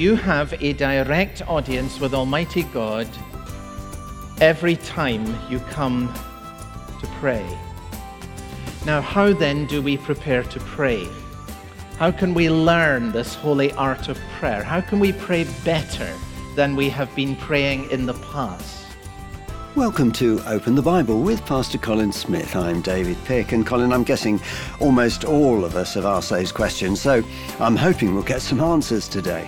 you have a direct audience with Almighty God every time you come to pray. Now, how then do we prepare to pray? How can we learn this holy art of prayer? How can we pray better than we have been praying in the past? Welcome to Open the Bible with Pastor Colin Smith. I'm David Pick, and Colin, I'm guessing almost all of us have asked those questions, so I'm hoping we'll get some answers today.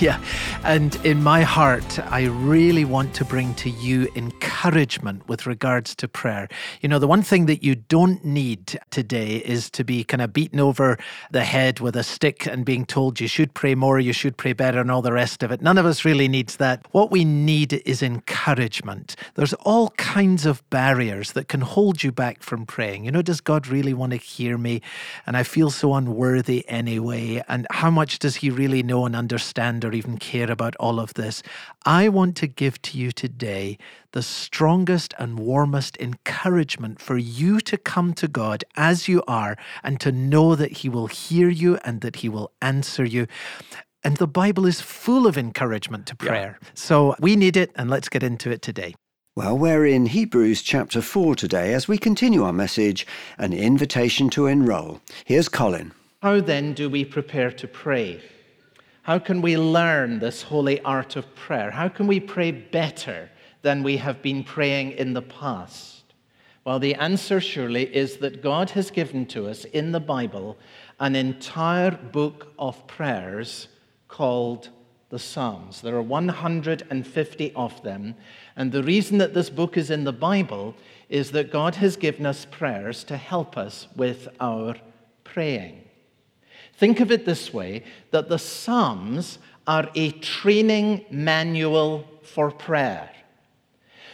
Yeah, and in my heart, I really want to bring to you encouragement with regards to prayer. You know, the one thing that you don't need today is to be kind of beaten over the head with a stick and being told you should pray more, you should pray better, and all the rest of it. None of us really needs that. What we need is encouragement. There's all kinds of barriers that can hold you back from praying. You know, does God really want to hear me? And I feel so unworthy anyway. And how much does he really know and understand or even care about all of this? I want to give to you today the strongest and warmest encouragement for you to come to God as you are and to know that he will hear you and that he will answer you. And the Bible is full of encouragement to prayer. Yeah. So we need it, and let's get into it today. Well, we're in Hebrews chapter 4 today as we continue our message, An Invitation to Enroll. Here's Colin. How then do we prepare to pray? How can we learn this holy art of prayer? How can we pray better than we have been praying in the past? Well, the answer surely is that God has given to us in the Bible an entire book of prayers called the Psalms. There are 150 of them, and the reason that this book is in the Bible is that God has given us prayers to help us with our praying. Think of it this way, that the Psalms are a training manual for prayer.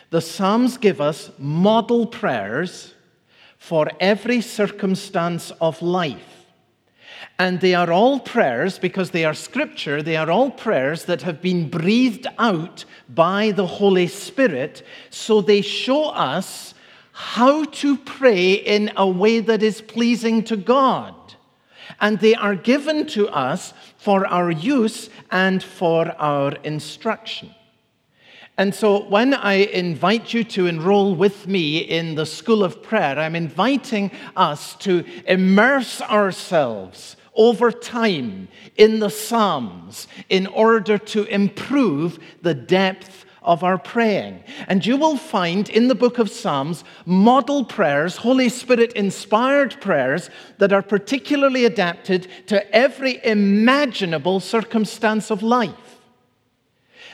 The Psalms give us model prayers for every circumstance of life. And they are all prayers, because they are scripture, they are all prayers that have been breathed out by the Holy Spirit, so they show us how to pray in a way that is pleasing to God. And they are given to us for our use and for our instruction. And so when I invite you to enroll with me in the School of Prayer, I'm inviting us to immerse ourselves over time in the Psalms in order to improve the depth of our praying. And you will find in the book of Psalms model prayers, Holy Spirit-inspired prayers that are particularly adapted to every imaginable circumstance of life.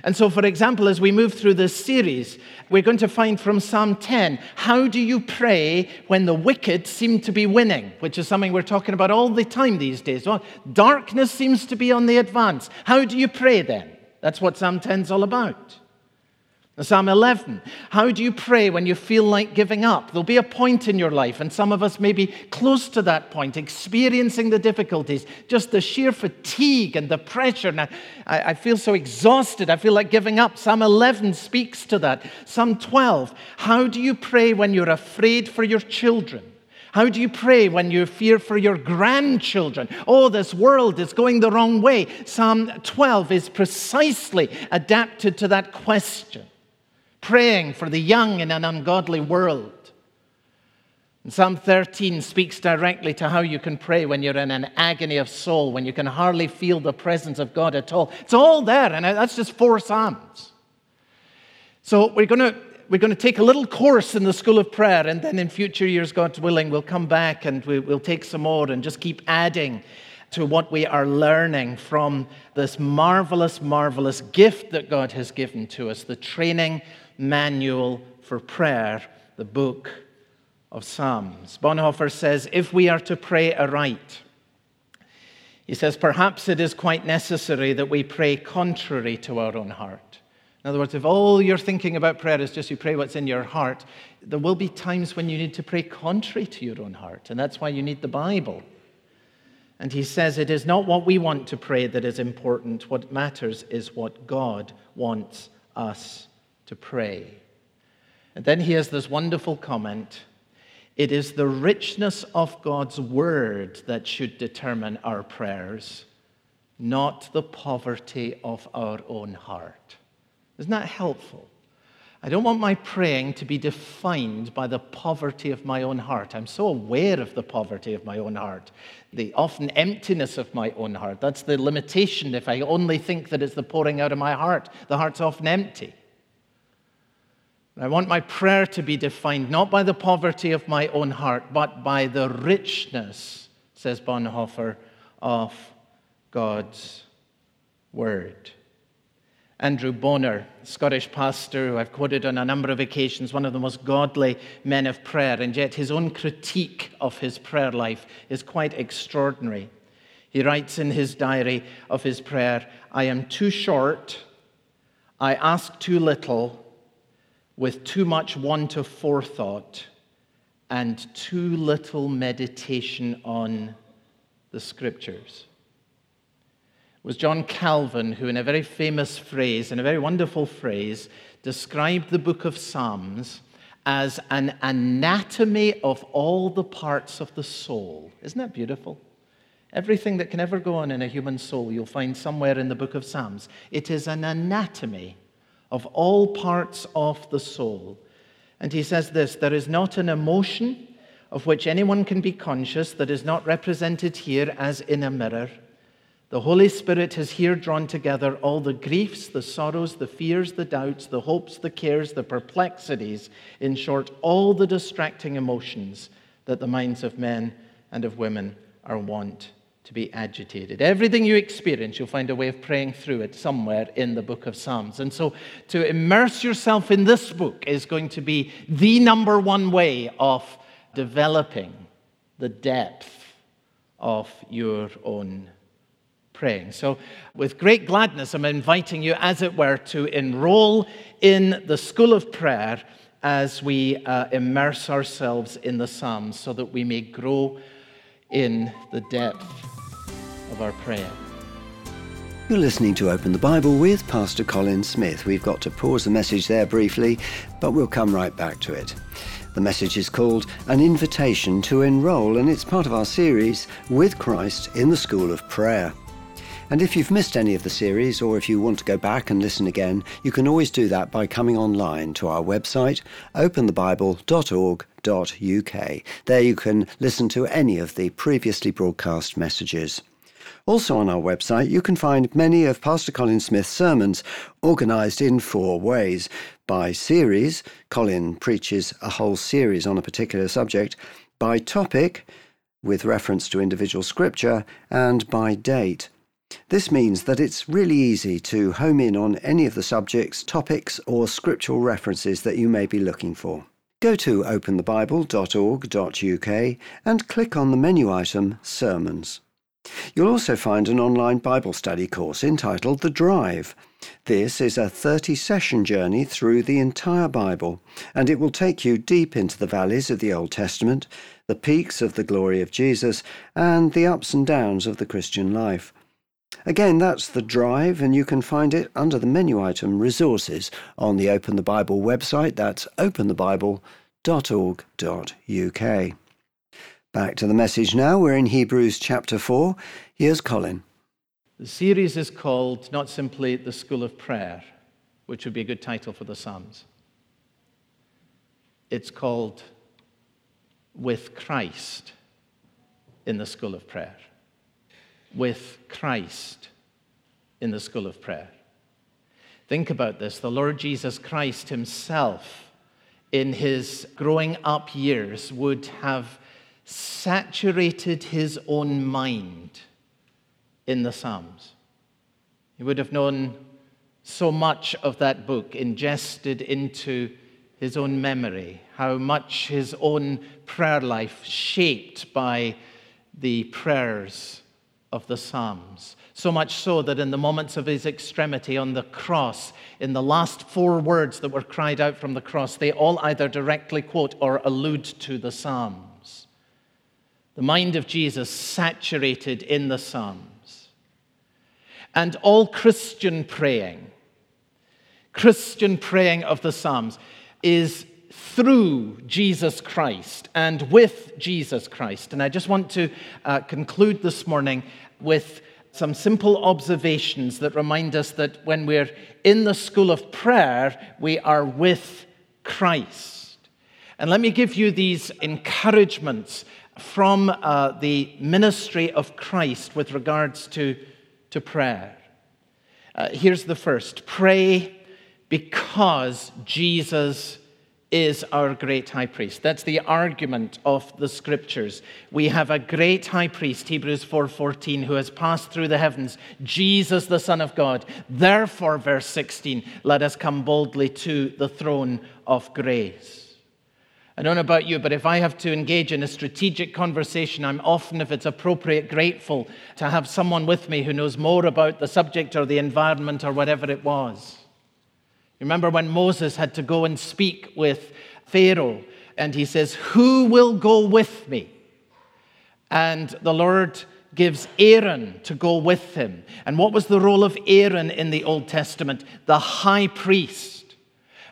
And so, for example, as we move through this series, we're going to find from Psalm 10, how do you pray when the wicked seem to be winning, which is something we're talking about all the time these days. Well, darkness seems to be on the advance. How do you pray then? That's what Psalm 10 is all about. Psalm 11, how do you pray when you feel like giving up? There'll be a point in your life, and some of us may be close to that point, experiencing the difficulties, just the sheer fatigue and the pressure. Now, I feel so exhausted, I feel like giving up. Psalm 11 speaks to that. Psalm 12, how do you pray when you're afraid for your children? How do you pray when you fear for your grandchildren? Oh, this world is going the wrong way. Psalm 12 is precisely adapted to that question. Praying for the young in an ungodly world. And Psalm 13 speaks directly to how you can pray when you're in an agony of soul, when you can hardly feel the presence of God at all. It's all there, and that's just 4 Psalms. So we're going to take a little course in the School of Prayer, and then in future years, God willing, we'll come back and we'll take some more and just keep adding to what we are learning from this marvelous, marvelous gift that God has given to us, the training manual for prayer, the book of Psalms. Bonhoeffer says, if we are to pray aright, he says, perhaps it is quite necessary that we pray contrary to our own heart. In other words, if all you're thinking about prayer is just you pray what's in your heart, there will be times when you need to pray contrary to your own heart, and that's why you need the Bible. And he says, it is not what we want to pray that is important. What matters is what God wants us to pray. And then he has this wonderful comment. It is the richness of God's word that should determine our prayers, not the poverty of our own heart. Isn't that helpful? I don't want my praying to be defined by the poverty of my own heart. I'm so aware of the poverty of my own heart, the often emptiness of my own heart. That's the limitation. If I only think that it's the pouring out of my heart, the heart's often empty. I want my prayer to be defined not by the poverty of my own heart, but by the richness, says Bonhoeffer, of God's word. Andrew Bonar, Scottish pastor who I've quoted on a number of occasions, one of the most godly men of prayer, and yet his own critique of his prayer life is quite extraordinary. He writes in his diary of his prayer, "I am too short, I ask too little, with too much want of forethought, and too little meditation on the Scriptures." It was John Calvin who, in a very famous phrase, in a very wonderful phrase, described the book of Psalms as an anatomy of all the parts of the soul. Isn't that beautiful? Everything that can ever go on in a human soul, you'll find somewhere in the book of Psalms. It is an anatomy of all parts of the soul. And he says this, "There is not an emotion of which anyone can be conscious that is not represented here as in a mirror. The Holy Spirit has here drawn together all the griefs, the sorrows, the fears, the doubts, the hopes, the cares, the perplexities, in short, all the distracting emotions that the minds of men and of women are wont to be agitated." Everything you experience, you'll find a way of praying through it somewhere in the book of Psalms. And so to immerse yourself in this book is going to be the number one way of developing the depth of your own praying. So with great gladness, I'm inviting you, as it were, to enroll in the School of Prayer as we immerse ourselves in the Psalms so that we may grow in the depth of our prayer. You're listening to Open the Bible with Pastor Colin Smith. We've got to pause the message there briefly, but we'll come right back to it. The message is called An Invitation to Enroll, and it's part of our series, With Christ in the School of Prayer. And if you've missed any of the series, or if you want to go back and listen again, you can always do that by coming online to our website, openthebible.org.uk. There you can listen to any of the previously broadcast messages. Also on our website, you can find many of Pastor Colin Smith's sermons organised in four ways. By series, Colin preaches a whole series on a particular subject. By topic, with reference to individual scripture, and by date. This means that it's really easy to home in on any of the subjects, topics, or scriptural references that you may be looking for. Go to openthebible.org.uk and click on the menu item Sermons. You'll also find an online Bible study course entitled The Drive. This is a 30-session journey through the entire Bible, and it will take you deep into the valleys of the Old Testament, the peaks of the glory of Jesus, and the ups and downs of the Christian life. Again, that's The Drive, and you can find it under the menu item Resources on the Open the Bible website. That's openthebible.org.uk. Back to the message now. We're in Hebrews chapter 4. Here's Colin. The series is called not simply The School of Prayer, which would be a good title for the Psalms. It's called With Christ in the School of Prayer. With Christ in the School of Prayer. Think about this. The Lord Jesus Christ himself, in his growing up years, would have saturated his own mind in the Psalms. He would have known so much of that book, ingested into his own memory, how much his own prayer life shaped by the prayers of the Psalms. So much so that in the moments of his extremity on the cross, in the last four words that were cried out from the cross, they all either directly quote or allude to the Psalms. The mind of Jesus saturated in the Psalms. And all Christian praying of the Psalms is through Jesus Christ and with Jesus Christ. And I just want to conclude this morning with some simple observations that remind us that when we're in the school of prayer, we are with Christ. And let me give you these encouragements from the ministry of Christ with regards to prayer. Here's the first. Pray because Jesus is our great high priest. That's the argument of the scriptures. We have a great high priest, Hebrews 4:14, who has passed through the heavens, Jesus, the Son of God. Therefore, verse 16, let us come boldly to the throne of grace. I don't know about you, but if I have to engage in a strategic conversation, I'm often, if it's appropriate, grateful to have someone with me who knows more about the subject or the environment or whatever it was. Remember when Moses had to go and speak with Pharaoh, and he says, "Who will go with me?" And the Lord gives Aaron to go with him. And what was the role of Aaron in the Old Testament? The high priest.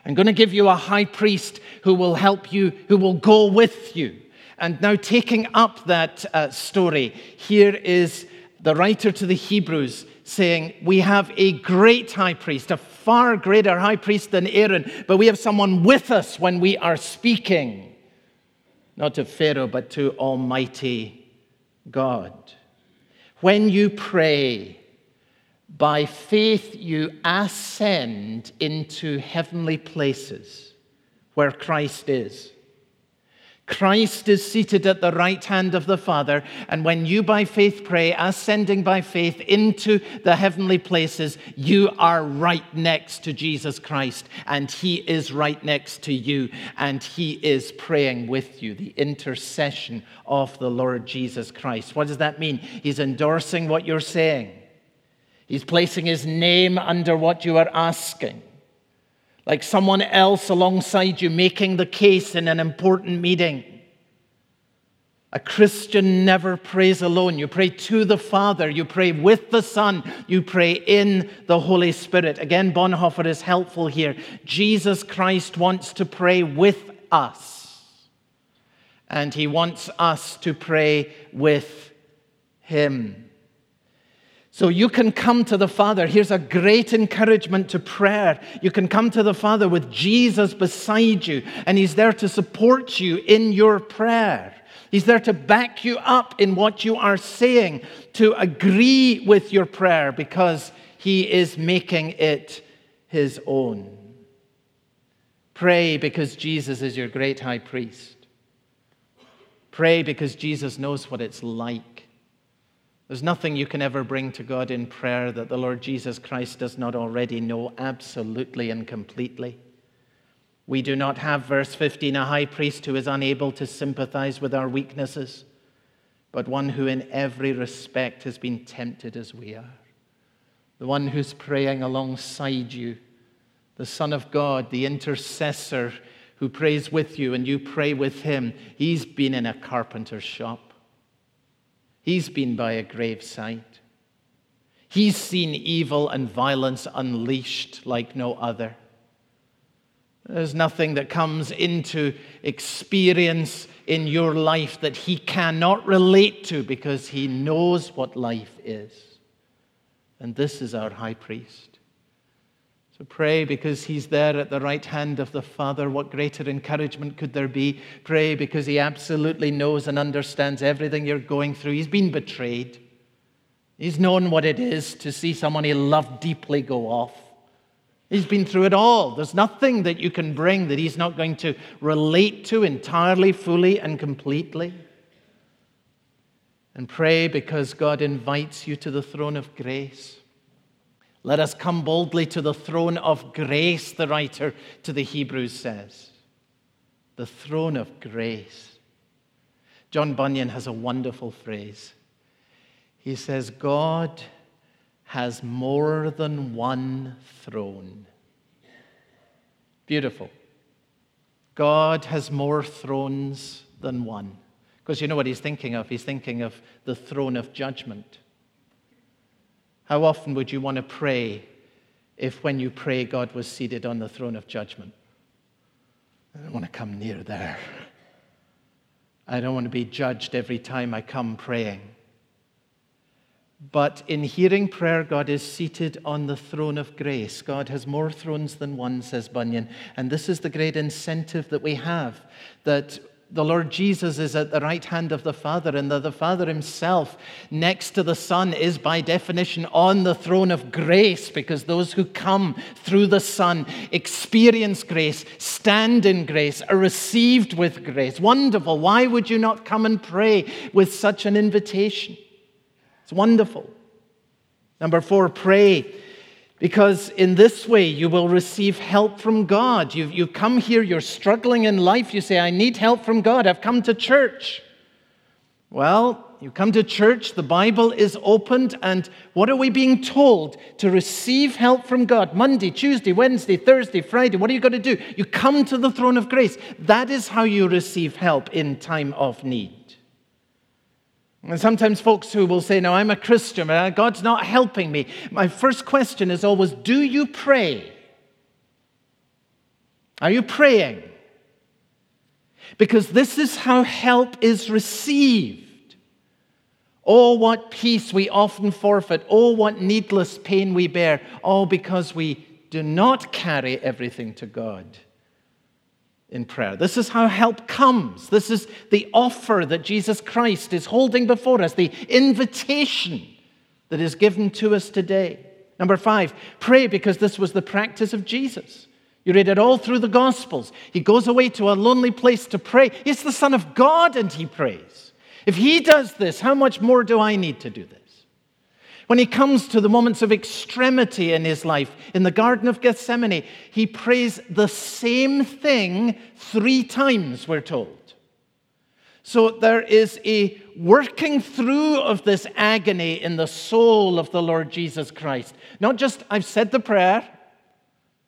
I'm going to give you a high priest who will help you, who will go with you. And now taking up that story, here is the writer to the Hebrews saying, we have a great high priest, a far greater high priest than Aaron, but we have someone with us when we are speaking, not to Pharaoh, but to Almighty God. When you pray, by faith you ascend into heavenly places where Christ is. Christ is seated at the right hand of the Father, and when you by faith pray, ascending by faith into the heavenly places, you are right next to Jesus Christ, and he is right next to you, and he is praying with you, the intercession of the Lord Jesus Christ. What does that mean? He's endorsing what you're saying. He's placing his name under what you are asking. Like someone else alongside you making the case in an important meeting. A Christian never prays alone. You pray to the Father. You pray with the Son. You pray in the Holy Spirit. Again, Bonhoeffer is helpful here. Jesus Christ wants to pray with us. And he wants us to pray with him. So you can come to the Father. Here's a great encouragement to prayer. You can come to the Father with Jesus beside you, and he's there to support you in your prayer. He's there to back you up in what you are saying, to agree with your prayer, because he is making it his own. Pray because Jesus is your great high priest. Pray because Jesus knows what it's like. There's nothing you can ever bring to God in prayer that the Lord Jesus Christ does not already know absolutely and completely. We do not have, verse 15, a high priest who is unable to sympathize with our weaknesses, but one who in every respect has been tempted as we are. The one who's praying alongside you, the Son of God, the intercessor who prays with you and you pray with him. He's been in a carpenter's shop. He's been by a gravesite. He's seen evil and violence unleashed like no other. There's nothing that comes into experience in your life that he cannot relate to because he knows what life is. And this is our high priest. So pray because he's there at the right hand of the Father. What greater encouragement could there be? Pray because he absolutely knows and understands everything you're going through. He's been betrayed. He's known what it is to see someone he loved deeply go off. He's been through it all. There's nothing that you can bring that he's not going to relate to entirely, fully, and completely. And pray because God invites you to the throne of grace. Let us come boldly to the throne of grace, the writer to the Hebrews says. The throne of grace. John Bunyan has a wonderful phrase. He says, God has more than one throne. Beautiful. God has more thrones than one. Because you know what he's thinking of? He's thinking of the throne of judgment. How often would you want to pray if when you pray God was seated on the throne of judgment? I don't want to come near there. I don't want to be judged every time I come praying. But in hearing prayer, God is seated on the throne of grace. God has more thrones than one, says Bunyan. And this is the great incentive that we have, that the Lord Jesus is at the right hand of the Father, and that the Father himself, next to the Son, is by definition on the throne of grace, because those who come through the Son experience grace, stand in grace, are received with grace. Wonderful. Why would you not come and pray with such an invitation? It's wonderful. Number 4, pray. Because in this way, you will receive help from God. You've come here, you're struggling in life. You say, I need help from God. I've come to church. Well, you come to church, the Bible is opened, and what are we being told? To receive help from God. Monday, Tuesday, Wednesday, Thursday, Friday. What are you going to do? You come to the throne of grace. That is how you receive help in time of need. And sometimes folks who will say, no, I'm a Christian, God's not helping me. My first question is always, do you pray? Are you praying? Because this is how help is received. Oh, what peace we often forfeit. Oh, what needless pain we bear. All because we do not carry everything to God in prayer. This is how help comes. This is the offer that Jesus Christ is holding before us, the invitation that is given to us today. Number 5, pray, because this was the practice of Jesus. You read it all through the Gospels. He goes away to a lonely place to pray. He's the Son of God and he prays. If he does this, how much more do I need to do this? When he comes to the moments of extremity in his life, in the Garden of Gethsemane, he prays the same thing 3 times, we're told. So there is a working through of this agony in the soul of the Lord Jesus Christ. Not just, I've said the prayer, but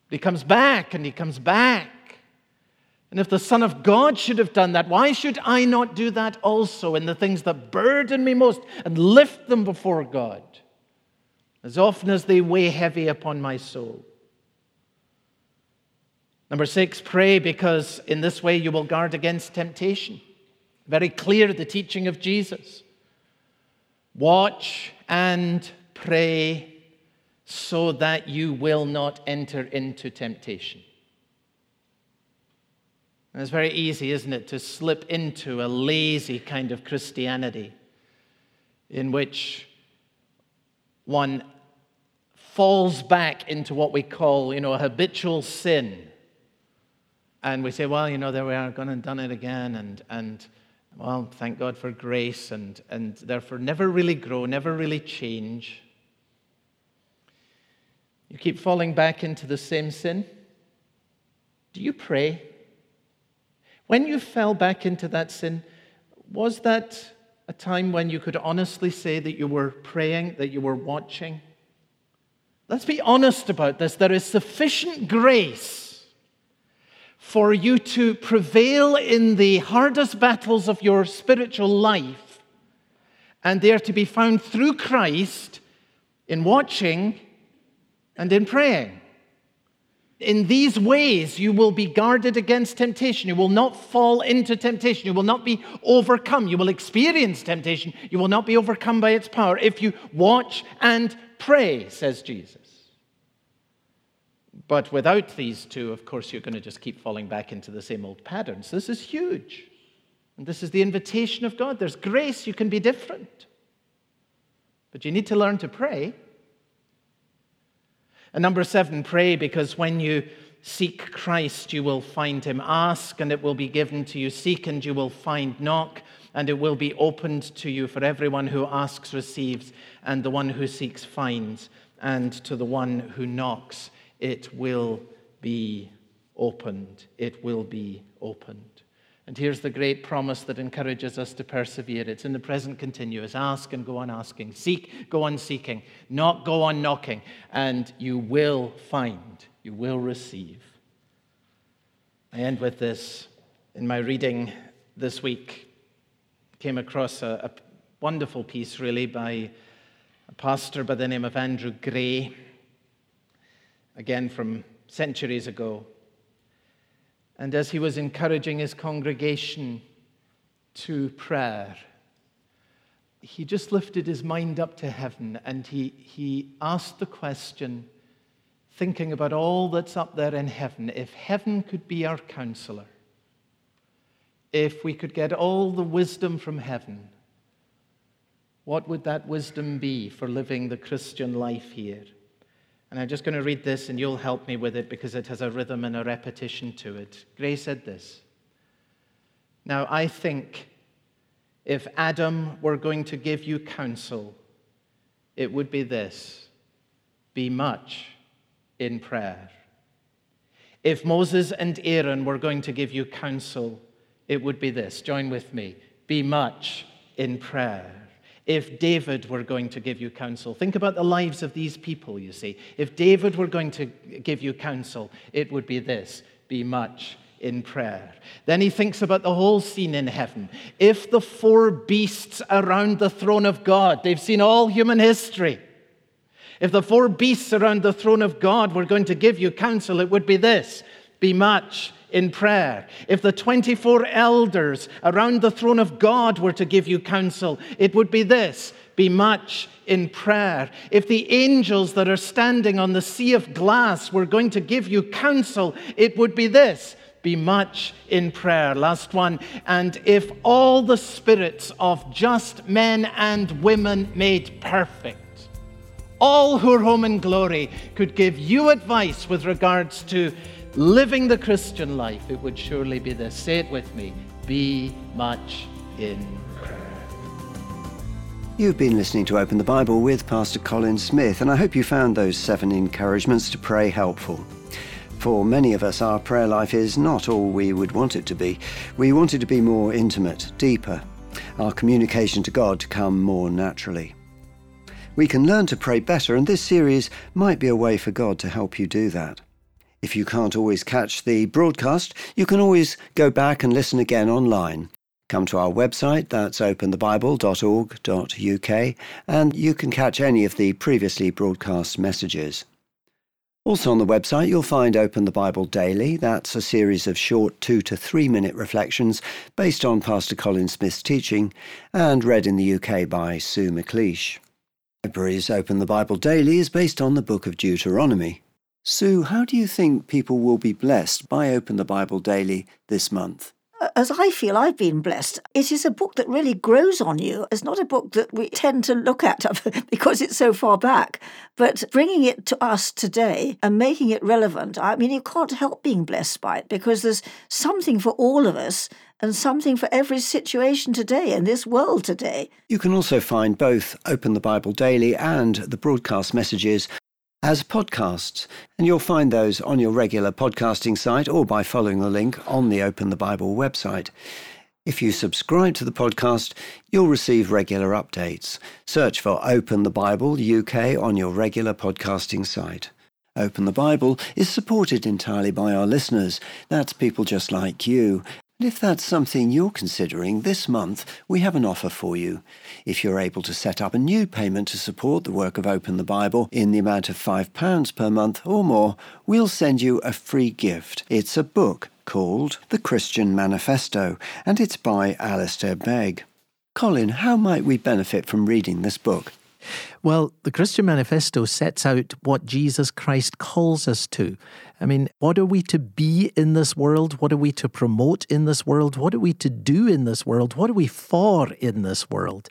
he comes back and he comes back. And if the Son of God should have done that, why should I not do that also in the things that burden me most and lift them before God? As often as they weigh heavy upon my soul. Number 6, pray, because in this way you will guard against temptation. Very clear, the teaching of Jesus. Watch and pray so that you will not enter into temptation. And it's very easy, isn't it, to slip into a lazy kind of Christianity in which one falls back into what we call, a habitual sin. And we say, well, there we are, gone and done it again, and well, thank God for grace, and therefore never really grow, never really change. You keep falling back into the same sin. Do you pray? When you fell back into that sin, was that a time when you could honestly say that you were praying, that you were watching? Let's be honest about this. There is sufficient grace for you to prevail in the hardest battles of your spiritual life, and they are to be found through Christ in watching and in praying. In these ways, you will be guarded against temptation. You will not fall into temptation. You will not be overcome. You will experience temptation. You will not be overcome by its power if you watch and pray, says Jesus. But without these 2, of course, you're going to just keep falling back into the same old patterns. This is huge. And this is the invitation of God. There's grace. You can be different. But you need to learn to pray. And number 7, pray, because when you seek Christ, you will find him. Ask, and it will be given to you. Seek, and you will find. Knock, and it will be opened to you. For everyone who asks receives, and the one who seeks finds. And to the one who knocks, it will be opened. It will be opened. And here's the great promise that encourages us to persevere. It's in the present continuous. Ask and go on asking. Seek, go on seeking. Knock, go on knocking. And you will find. You will receive. I end with this. In my reading this week, came across a wonderful piece, really, by a pastor by the name of Andrew Gray. Again, from centuries ago. And as he was encouraging his congregation to prayer, he just lifted his mind up to heaven and he asked the question, thinking about all that's up there in heaven, if heaven could be our counselor, if we could get all the wisdom from heaven, what would that wisdom be for living the Christian life here? And I'm just going to read this, and you'll help me with it because it has a rhythm and a repetition to it. Gray said this. Now, I think if Adam were going to give you counsel, it would be this: be much in prayer. If Moses and Aaron were going to give you counsel, it would be this. Join with me. Be much in prayer. If David were going to give you counsel, think about the lives of these people, you see. If David were going to give you counsel, it would be this: be much in prayer. Then he thinks about the whole scene in heaven. If the four beasts around the throne of God, they've seen all human history. If the four beasts around the throne of God were going to give you counsel, it would be this: be much in prayer. If the 24 elders around the throne of God were to give you counsel, it would be this: be much in prayer. If the angels that are standing on the sea of glass were going to give you counsel, it would be this: be much in prayer. Last one. And if all the spirits of just men and women made perfect, all who are home in glory, could give you advice with regards to living the Christian life, it would surely be this. Say it with me: be much in prayer. You've been listening to Open the Bible with Pastor Colin Smith, and I hope you found those 7 encouragements to pray helpful. For many of us, our prayer life is not all we would want it to be. We want it to be more intimate, deeper, our communication to God to come more naturally. We can learn to pray better, and this series might be a way for God to help you do that. If you can't always catch the broadcast, you can always go back and listen again online. Come to our website, that's openthebible.org.uk, and you can catch any of the previously broadcast messages. Also on the website, you'll find Open the Bible Daily. That's a series of short 2 to 3 minute reflections based on Pastor Colin Smith's teaching and read in the UK by Sue McLeish. Library's Open the Bible Daily is based on the book of Deuteronomy. Sue, how do you think people will be blessed by Open the Bible Daily this month? As I feel I've been blessed, it is a book that really grows on you. It's not a book that we tend to look at because it's so far back, but bringing it to us today and making it relevant, I mean, you can't help being blessed by it because there's something for all of us and something for every situation today in this world today. You can also find both Open the Bible Daily and the broadcast messages as podcasts, and you'll find those on your regular podcasting site or by following the link on the Open the Bible website. If you subscribe to the podcast, you'll receive regular updates. Search for Open the Bible UK on your regular podcasting site. Open the Bible is supported entirely by our listeners. That's people just like you. And if that's something you're considering, this month we have an offer for you. If you're able to set up a new payment to support the work of Open the Bible in the amount of £5 per month or more, we'll send you a free gift. It's a book called The Christian Manifesto, and it's by Alistair Begg. Colin, how might we benefit from reading this book? Well, the Christian Manifesto sets out what Jesus Christ calls us to. I mean, what are we to be in this world? What are we to promote in this world? What are we to do in this world? What are we for in this world?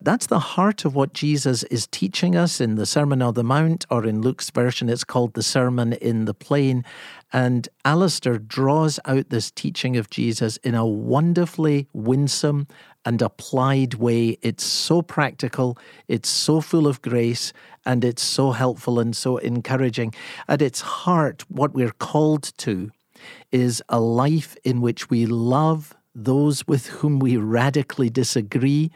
That's the heart of what Jesus is teaching us in the Sermon on the Mount, or in Luke's version, it's called the Sermon in the Plain. And Alistair draws out this teaching of Jesus in a wonderfully winsome and applied way. It's so practical, it's so full of grace, and it's so helpful and so encouraging. At its heart, what we're called to is a life in which we love those with whom we radically disagree,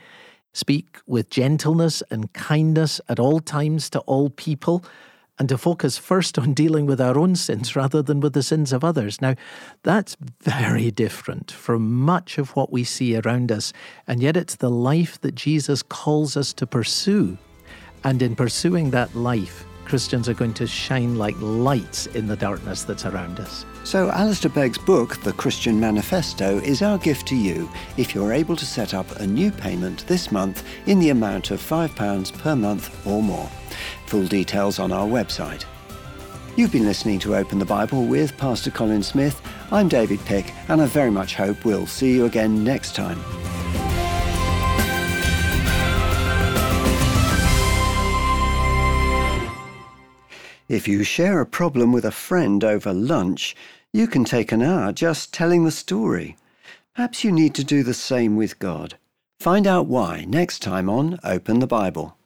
speak with gentleness and kindness at all times to all people, and to focus first on dealing with our own sins rather than with the sins of others. Now, that's very different from much of what we see around us, and yet it's the life that Jesus calls us to pursue. And in pursuing that life, Christians are going to shine like lights in the darkness that's around us. So Alistair Begg's book, The Christian Manifesto, is our gift to you if you're able to set up a new payment this month in the amount of £5 per month or more. Full details on our website. You've been listening to Open the Bible with Pastor Colin Smith. I'm David Pick, and I very much hope we'll see you again next time. If you share a problem with a friend over lunch, you can take an hour just telling the story. Perhaps you need to do the same with God. Find out why next time on Open the Bible.